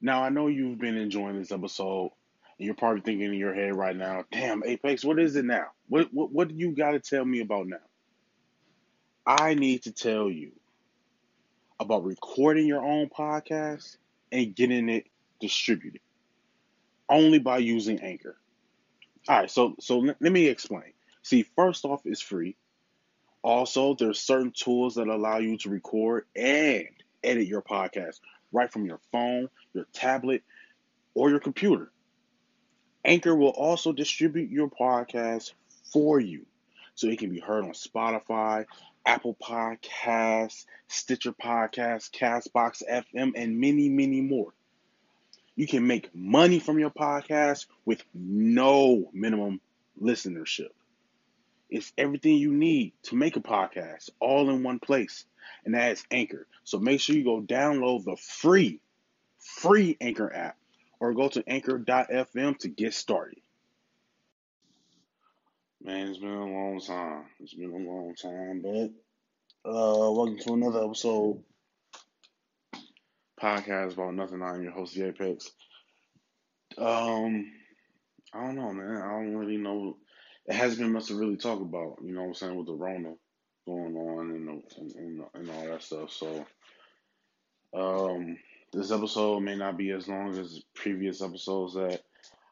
Now, I know you've been enjoying this episode, and you're probably thinking in your head right now, damn, Apex, what is it now? What do you got to tell me about now? I need to tell you about recording your own podcast and getting it distributed only by using Anchor. All right, so let me explain. See, first off, it's free. Also, there's certain tools that allow you to record and edit your podcast right from your phone, your tablet, or your computer. Anchor will also distribute your podcast for you, so it can be heard on Spotify, Apple Podcasts, Stitcher Podcasts, Castbox FM, and many, many more. You can make money from your podcast with no minimum listenership. It's everything you need to make a podcast all in one place, and that is Anchor. So make sure you go download the free Anchor app or go to anchor.fm to get started. Man, it's been a long time. But welcome to another episode. Podcast about nothing. I'm your host, The Apex. I don't know, man. I don't really know. It hasn't been much to really talk about, you know what I'm saying, with the Rona going on and all that stuff. So, this episode may not be as long as previous episodes that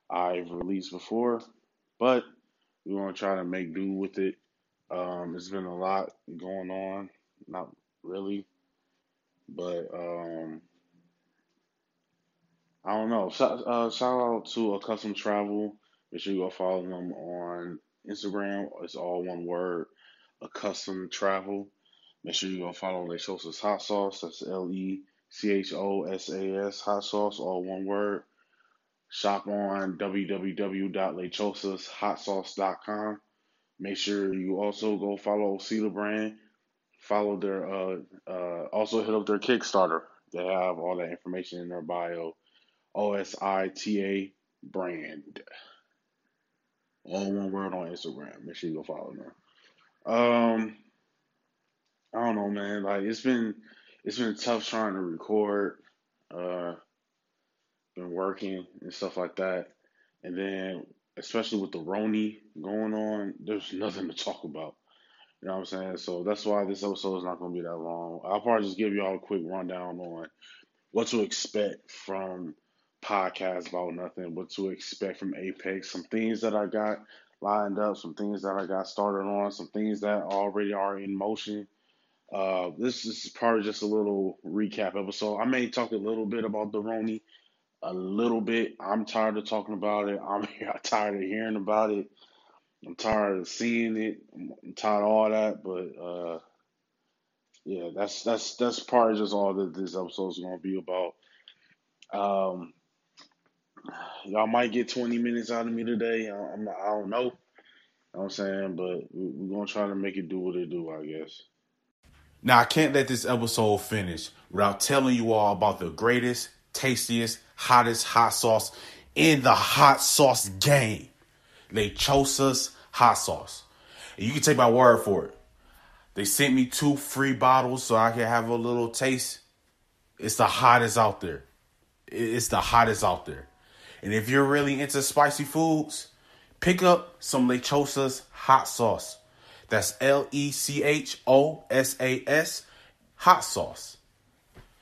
I've released before, but we're going to try to make do with it. It's been a lot going on, not really, but I don't know. Shout out to Accustomed Travel. Make sure you go follow them on Instagram. It's all one word, Accustomed Travel. Make sure you go follow Lechosa's Hot Sauce. That's Lechosas Hot Sauce, all one word. Shop on www.lechosashotsauce.com. Make sure you also go follow Osita Brand. Follow their, also hit up their Kickstarter. They have all that information in their bio. Osita Brand. All one word on Instagram. Make sure you go follow them. I don't know, man. Like it's been tough trying to record. Been working and stuff like that, and then especially with the Roni going on, there's nothing to talk about. You know what I'm saying? So that's why this episode is not going to be that long. I'll probably just give y'all a quick rundown on what to expect from Podcast About Nothing, what to expect from Apex, some things that I got lined up, some things that I got started on, some things that already are in motion. This is probably just a little recap episode. I may talk a little bit about the Roni, a little bit. I'm tired of talking about it. I'm tired of hearing about it. I'm tired of seeing it. I'm tired of all that. But yeah, that's probably just all that this episode is going to be about. Y'all might get 20 minutes out of me today. I don't know. You know what I'm saying? But we're going to try to make it do what it do, I guess. Now, I can't let this episode finish without telling you all about the greatest, tastiest, hottest hot sauce in the hot sauce game. Lechosa's Hot Sauce. And you can take my word for it. They sent me 2 free bottles so I can have a little taste. It's the hottest out there. And if you're really into spicy foods, pick up some Lechosa's Hot Sauce. That's Lechosas Hot Sauce.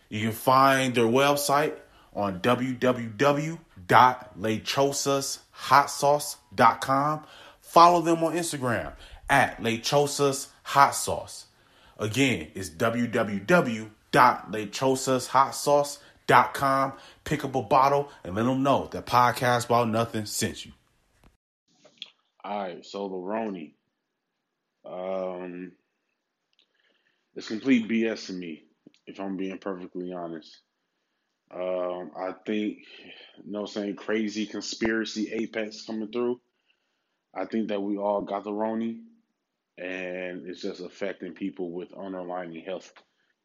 You can find their website on www.lechosahotsauce.com. Follow them on Instagram at Lechosas Hot Sauce. Again, it's www.lechosahotsauce.com. Pick up a bottle and let them know that Podcast About Nothing sent you. All right, so Laroni. It's complete BS to me, if I'm being perfectly honest. I think, crazy conspiracy Apex coming through. I think that we all got the Roni, and it's just affecting people with underlying health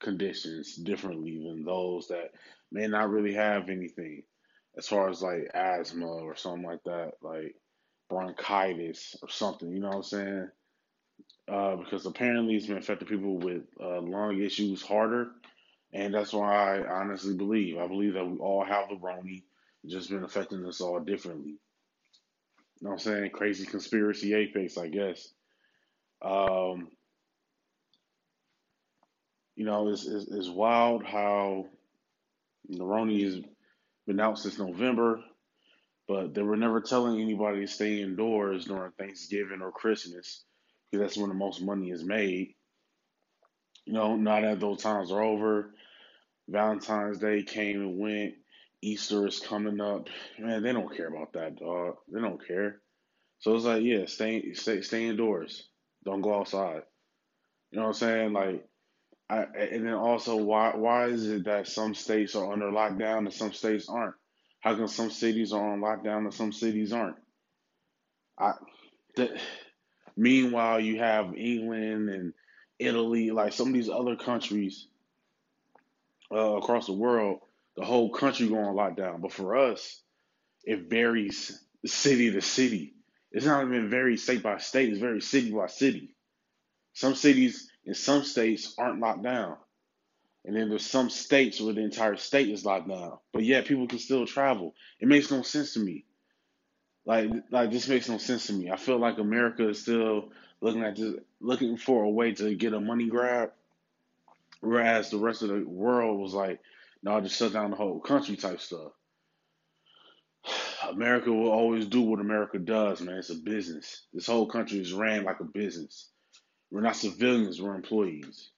conditions differently than those that may not really have anything, as far as like asthma or something like that, like bronchitis or something, you know what I'm saying? Because apparently it's been affecting people with lung issues harder, and that's why I honestly believe. I believe that we all have the Roni, it's just been affecting us all differently. You know what I'm saying? Crazy conspiracy Apex, I guess. It's wild how the Roni has been out since November, but they were never telling anybody to stay indoors during Thanksgiving or Christmas, because that's when the most money is made. You know, now that those times are over, Valentine's Day came and went, Easter is coming up. Man, they don't care about that, dog. They don't care. So it's like, yeah, stay indoors. Don't go outside. You know what I'm saying? Like, and then also, why is it that some states are under lockdown and some states aren't? How come some cities are on lockdown and some cities aren't? Meanwhile, you have England and Italy, like some of these other countries across the world, the whole country going on lockdown. But for us, it varies city to city. It's not even very state by state. It's very city by city. Some cities in some states aren't locked down. And then there's some states where the entire state is locked down. But yet people can still travel. It makes no sense to me. Like this makes no sense to me. I feel like America is still looking for a way to get a money grab, whereas the rest of the world was like, no, just shut down the whole country type stuff. America will always do what America does, man. It's a business. This whole country is ran like a business. We're not civilians. We're employees.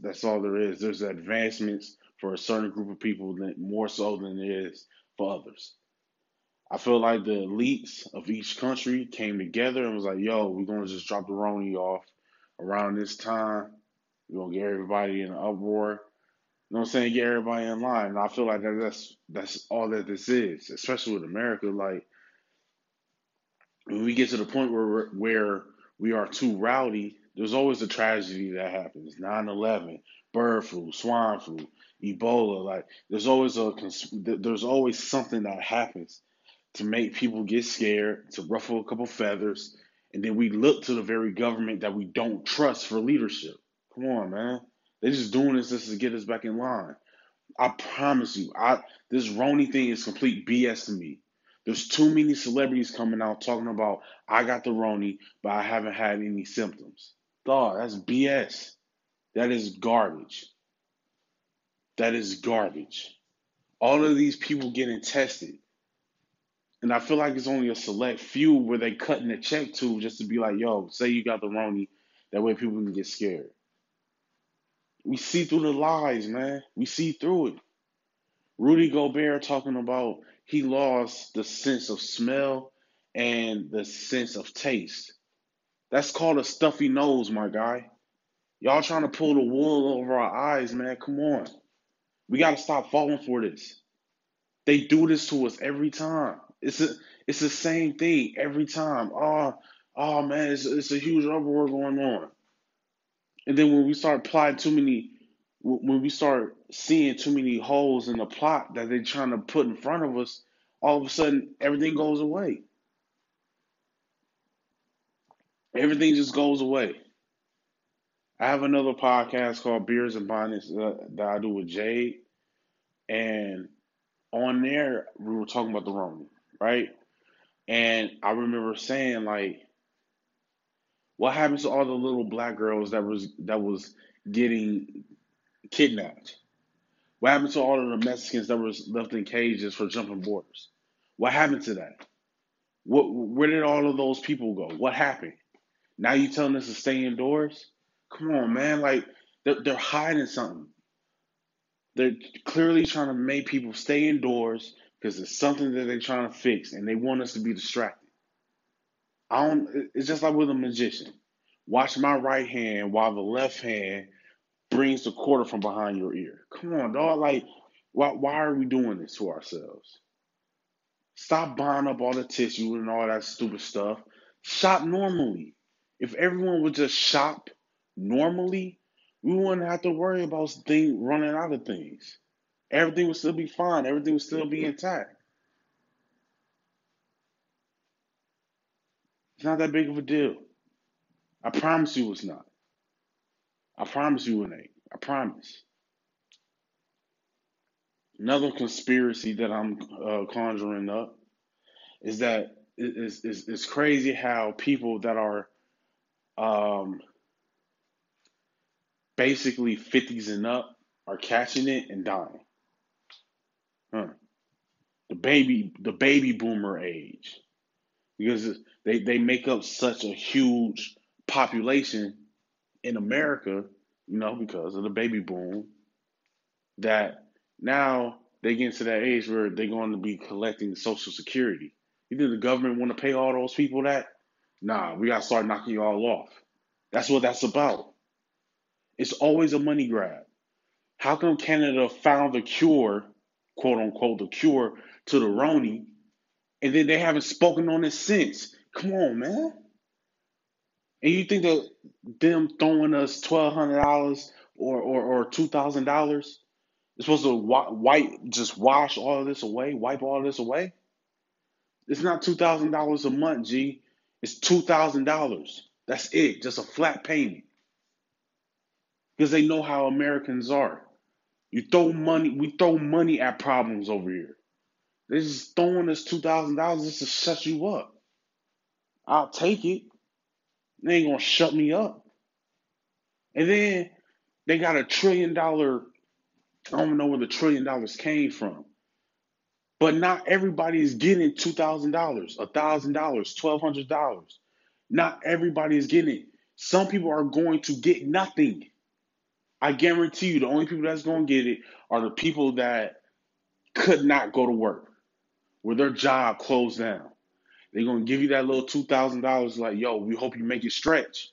That's all there is. There's advancements for a certain group of people more so than there is for others. I feel like the elites of each country came together and was like, yo, we're going to just drop the Roni off around this time. We're going to get everybody in an uproar. You know what I'm saying? Get everybody in line. And I feel like that's all that this is, especially with America. Like, when we get to the point where we are too rowdy, there's always a tragedy that happens. 9/11, bird flu, swine flu, Ebola. Like, there's always something that happens to make people get scared, to ruffle a couple feathers, and then we look to the very government that we don't trust for leadership. Come on, man. They're just doing this just to get us back in line. I promise you, this Roni thing is complete BS to me. There's too many celebrities coming out talking about, I got the Roni, but I haven't had any symptoms. Dog, that's BS. That is garbage. All of these people getting tested. And I feel like it's only a select few where they cutting a check to just to be like, yo, say you got the Roni. That way people can get scared. We see through the lies, man. We see through it. Rudy Gobert talking about he lost the sense of smell and the sense of taste. That's called a stuffy nose, my guy. Y'all trying to pull the wool over our eyes, man. Come on. We got to stop falling for this. They do this to us every time. It's the same thing every time. Oh man, it's a huge uproar going on. And then when we start seeing too many holes in the plot that they're trying to put in front of us, all of a sudden everything goes away. Everything just goes away. I have another podcast called Beers and Bonnets that I do with Jade, and on there we were talking about the Roni. Right? And I remember saying, like, what happens to all the little black girls that was getting kidnapped? What happened to all of the Mexicans that were left in cages for jumping borders? What happened to that? Where did all of those people go? What happened? Now you telling us to stay indoors? Come on, man. Like, they're hiding something. They're clearly trying to make people stay indoors because it's something that they're trying to fix, and they want us to be distracted. It's just like with a magician. Watch my right hand while the left hand brings the quarter from behind your ear. Come on, dog. Like, why are we doing this to ourselves? Stop buying up all the tissue and all that stupid stuff. Shop normally. If everyone would just shop normally, we wouldn't have to worry about running out of things. Everything would still be fine. Everything would still be intact. It's not that big of a deal. I promise you it's not. I promise you it ain't. I promise. Another conspiracy that I'm conjuring up is that it's crazy how people that are basically 50s and up are catching it and dying. Huh. The baby boomer age, because they make up such a huge population in America, you know, because of the baby boom, that now they get to that age where they're going to be collecting Social Security. You think the government want to pay all those people that? Nah, we got to start knocking y'all off. That's what that's about. It's always a money grab. How come Canada found the cure, quote unquote, the cure to the Roni, and then they haven't spoken on it since? Come on, man. And you think that them throwing us $1,200 or $2,000 is supposed to wash all of this away, wipe all of this away? It's not $2,000 a month, G. It's $2,000. That's it, just a flat payment. Because they know how Americans are. We throw money at problems over here. They're just throwing us $2,000 just to shut you up. I'll take it. They ain't gonna shut me up. And then they got I don't know where the $1 trillion came from. But not everybody is getting $2,000, $1,000, $1,200. Not everybody is getting it. Some people are going to get nothing. I guarantee you the only people that's going to get it are the people that could not go to work, where their job closed down. They're going to give you that little $2,000 like, yo, we hope you make it stretch.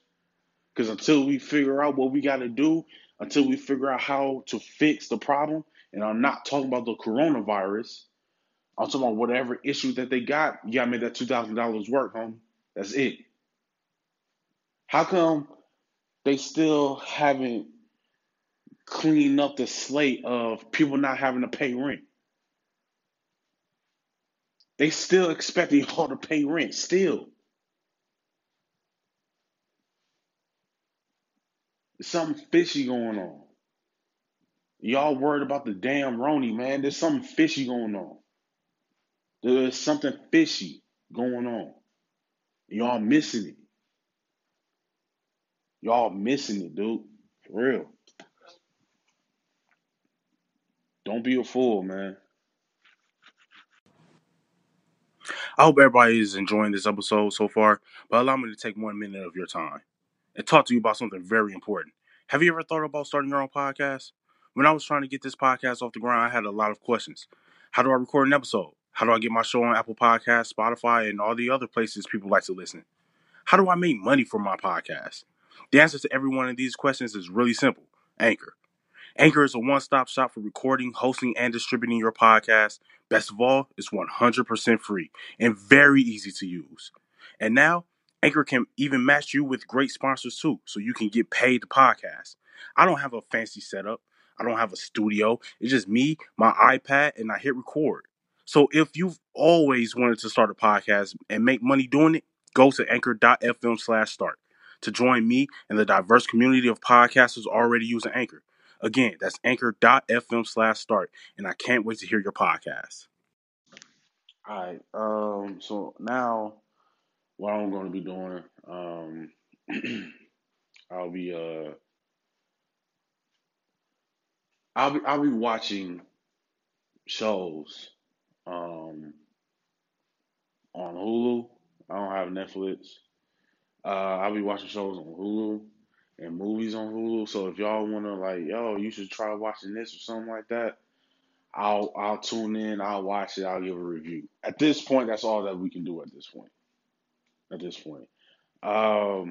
Because until we figure out what we got to do, until we figure out how to fix the problem, and I'm not talking about the coronavirus, I'm talking about whatever issue that they got, you got to make that $2,000 work, homie. That's it. How come they still haven't cleaned up the slate of people not having to pay rent? They still expecting y'all to pay rent, still. There's something fishy going on. Y'all worried about the damn Roni, man. There's something fishy going on. There's something fishy going on. Y'all missing it. Y'all missing it, dude. For real. Don't be a fool, man. I hope everybody is enjoying this episode so far, but allow me to take 1 minute of your time and talk to you about something very important. Have you ever thought about starting your own podcast? When I was trying to get this podcast off the ground, I had a lot of questions. How do I record an episode? How do I get my show on Apple Podcasts, Spotify, and all the other places people like to listen? How do I make money from my podcast? The answer to every one of these questions is really simple. Anchor. Anchor is a one-stop shop for recording, hosting, and distributing your podcast. Best of all, it's 100% free and very easy to use. And now, Anchor can even match you with great sponsors too, so you can get paid to podcast. I don't have a fancy setup. I don't have a studio. It's just me, my iPad, and I hit record. So if you've always wanted to start a podcast and make money doing it, go to anchor.fm/start to join me and the diverse community of podcasters already using Anchor. Again, that's anchor.fm/start, and I can't wait to hear your podcast. All right, so now what I'm going to be doing, I'll be I'll be watching shows on Hulu. I don't have Netflix. I'll be watching shows on Hulu and movies on Hulu. So if y'all wanna like, yo, you should try watching this or something like that, I'll tune in, I'll watch it, I'll give a review. At this point, that's all that we can do at this point. At this point, that's all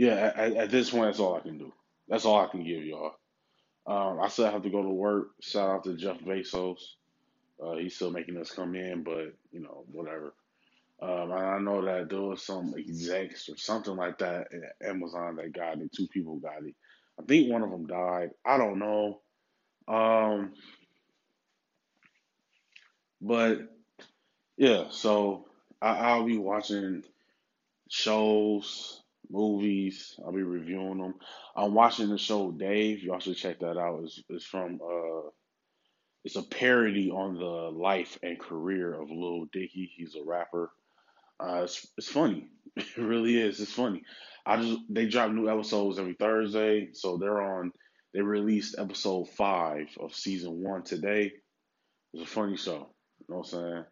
I can do. That's all I can give y'all. I still have to go to work. Shout out to Jeff Bezos. He's still making us come in, but, you know, whatever. I know that there was some execs or something like that at Amazon that got it. Two people got it. I think one of them died. I don't know. So I'll be watching shows, movies. I'll be reviewing them. I'm watching the show Dave. Y'all should check that out. It's from it's a parody on the life and career of Lil Dicky. He's a rapper. It's funny. It really is. It's funny. They drop new episodes every Thursday, so they released episode 5 of season 1 today. It's a funny show. You know what I'm saying?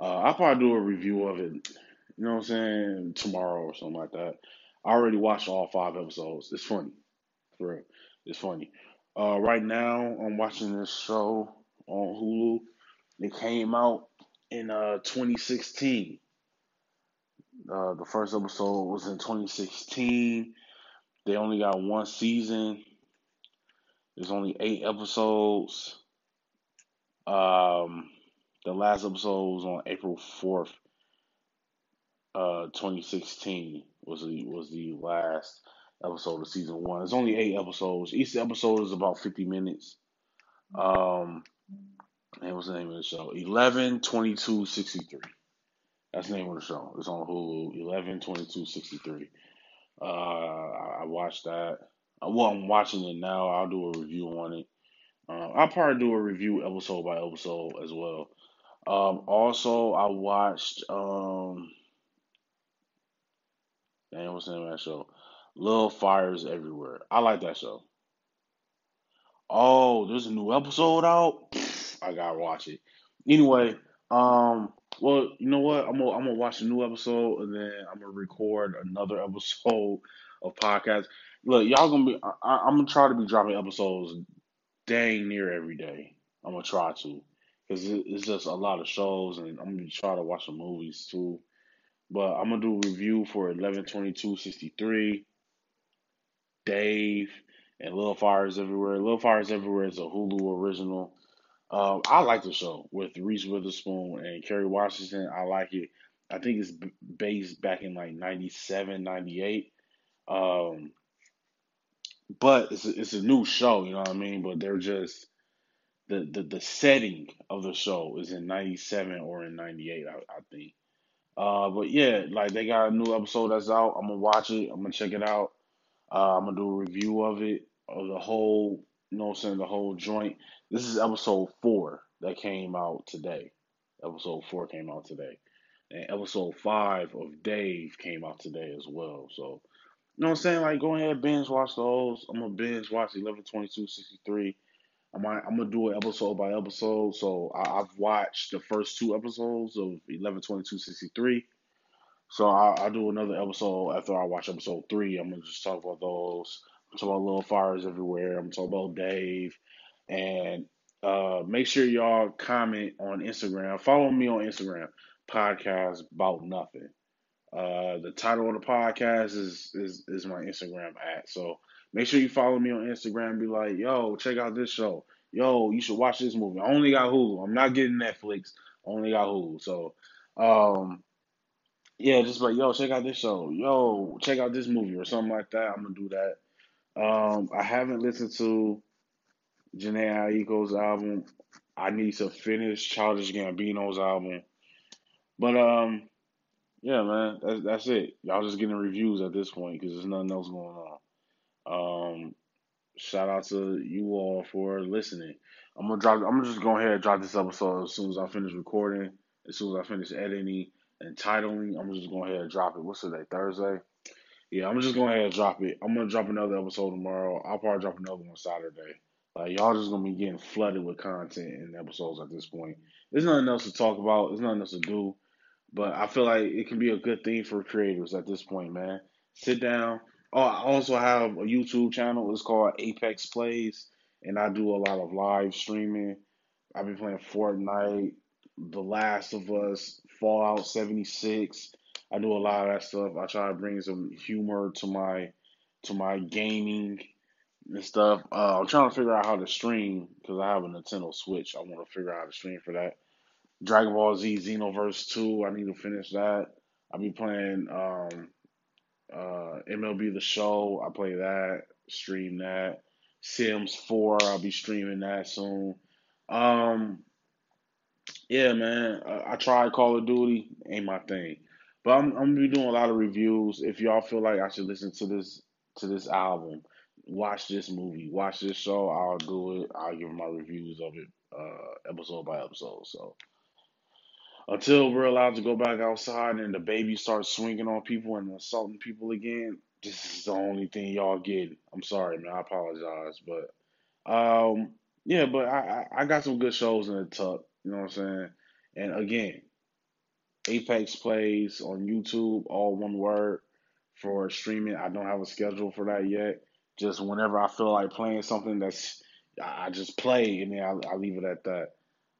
I'll probably do a review of it, you know what I'm saying, tomorrow or something like that. I already watched all 5 episodes. It's funny. For real. It's funny. Right now, I'm watching this show on Hulu. It came out in 2016. The first episode was in 2016. They only got one season. There's only 8 episodes. The last episode was on April 4th, 2016 was the last episode of season 1. It's only 8 episodes. Each episode is about 50 minutes. And what's the name of the show? 11/22/63. That's the name of the show. It's on Hulu. 11/22/63. I watched that. Well, I'm watching it now. I'll do a review on it. I'll probably do a review episode by episode as well. Also, I watched what's the name of that show? Little Fires Everywhere. I like that show. Oh, there's a new episode out? I gotta watch it. Anyway, well, you know what? I'm gonna watch a new episode, and then I'm gonna record another episode of podcast. Look, y'all gonna be... I'm gonna try to be dropping episodes dang near every day. I'm gonna try to. Because it's just a lot of shows, and I'm gonna try to watch some movies too. But I'm gonna do a review for 11/22/63, Dave, and Little Fires Everywhere. Little Fires Everywhere is a Hulu original. I like the show with Reese Witherspoon and Kerry Washington. I like it. I think it's based back in like 97, 98. But it's a new show, you know what I mean? But they're just... The setting of the show is in 97 or in 98, I think. But yeah, like they got a new episode that's out. I'm going to watch it. I'm going to check it out. I'm going to do a review of it, of the whole, you know what I'm saying, the whole joint. This is episode 4 that came out today. Episode 4 came out today. And episode 5 of Dave came out today as well. So, you know what I'm saying? Like, go ahead, binge watch those. I'm going to binge watch 11/22/63. I'm going to do it episode by episode. So I've watched the first 2 episodes of 11/22/63. So I'll do another episode after I watch episode 3. I'm going to just talk about those. I'm talking about Little Fires Everywhere. I'm talking about Dave. And make sure y'all comment on Instagram. Follow me on Instagram, Podcast About Nothing. The title of the podcast is my Instagram @ so... Make sure you follow me on Instagram and be like, yo, check out this show. Yo, you should watch this movie. I only got Hulu. I'm not getting Netflix. I only got Hulu. So, just like, yo, check out this show. Yo, check out this movie or something like that. I'm going to do that. I haven't listened to Jhene Aiko's album. I need to finish Childish Gambino's album. But, man, that's it. Y'all just getting reviews at this point because there's nothing else going on. Shout out to you all for listening. I'm just going ahead and drop this episode as soon as I finish recording, as soon as I finish editing and titling. I'm just going ahead and drop it. What's today? Thursday. Yeah, I'm just going to go ahead and drop it. I'm going to drop another episode tomorrow. I'll probably drop another one Saturday. Y'all just going to be getting flooded with content and episodes at this point. There's nothing else to talk about. There's nothing else to do. But I feel like it can be a good thing for creators at this point, man. Sit down. Oh, I also have a YouTube channel. It's called Apex Plays. And I do a lot of live streaming. I've been playing Fortnite, The Last of Us, Fallout 76. I do a lot of that stuff. I try to bring some humor to my gaming and stuff. I'm trying to figure out how to stream because I have a Nintendo Switch. I want to figure out how to stream for that. Dragon Ball Z Xenoverse 2. I need to finish that. I'll be playing MLB The Show. I play that. Stream that. Sims 4. I'll be streaming that soon. Yeah, man. I tried Call of Duty. Ain't my thing. But I'm gonna be doing a lot of reviews. If y'all feel like I should listen to this album, watch this movie, watch this show, I'll do it. I'll give my reviews of it, episode by episode. So until we're allowed to go back outside and the baby starts swinging on people and assaulting people again, this is the only thing y'all get. I'm sorry, man. I apologize, but yeah. But I got some good shows in the tuck. You know what I'm saying? And again. Apex Plays on YouTube, all one word, for streaming. I don't have a schedule for that yet. Just whenever I feel like playing something, I just play, and then I leave it at that.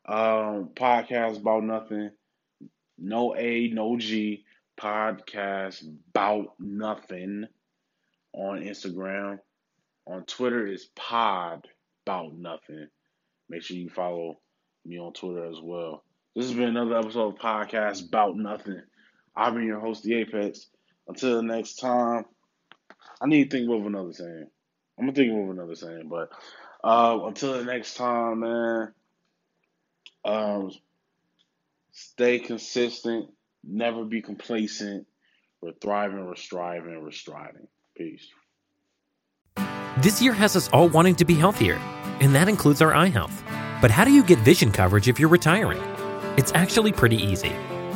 Podcast About Nothing. No A, no G. Podcast About Nothing on Instagram. On Twitter is Pod About Nothing. Make sure you follow me on Twitter as well. This has been another episode of Podcast About Nothing. I've been your host, The Apex. Until next time, I need to think of another saying. I'm going to think of another saying, but until the next time, man, stay consistent, never be complacent. We're thriving, we're striving, we're striding. Peace. This year has us all wanting to be healthier, and that includes our eye health. But how do you get vision coverage if you're retiring? It's actually pretty easy.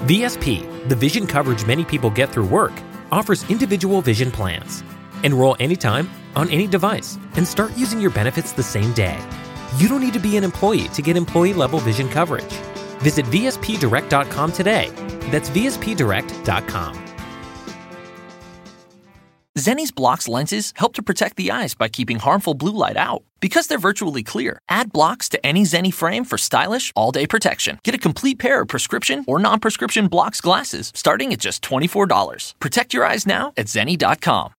VSP, the vision coverage many people get through work, offers individual vision plans. Enroll anytime, on any device, and start using your benefits the same day. You don't need to be an employee to get employee-level vision coverage. Visit VSPDirect.com today. That's VSPDirect.com. Zenni's Blocks lenses help to protect the eyes by keeping harmful blue light out. Because they're virtually clear, add blocks to any Zenni frame for stylish, all-day protection. Get a complete pair of prescription or non-prescription blocks glasses starting at just $24. Protect your eyes now at Zenni.com.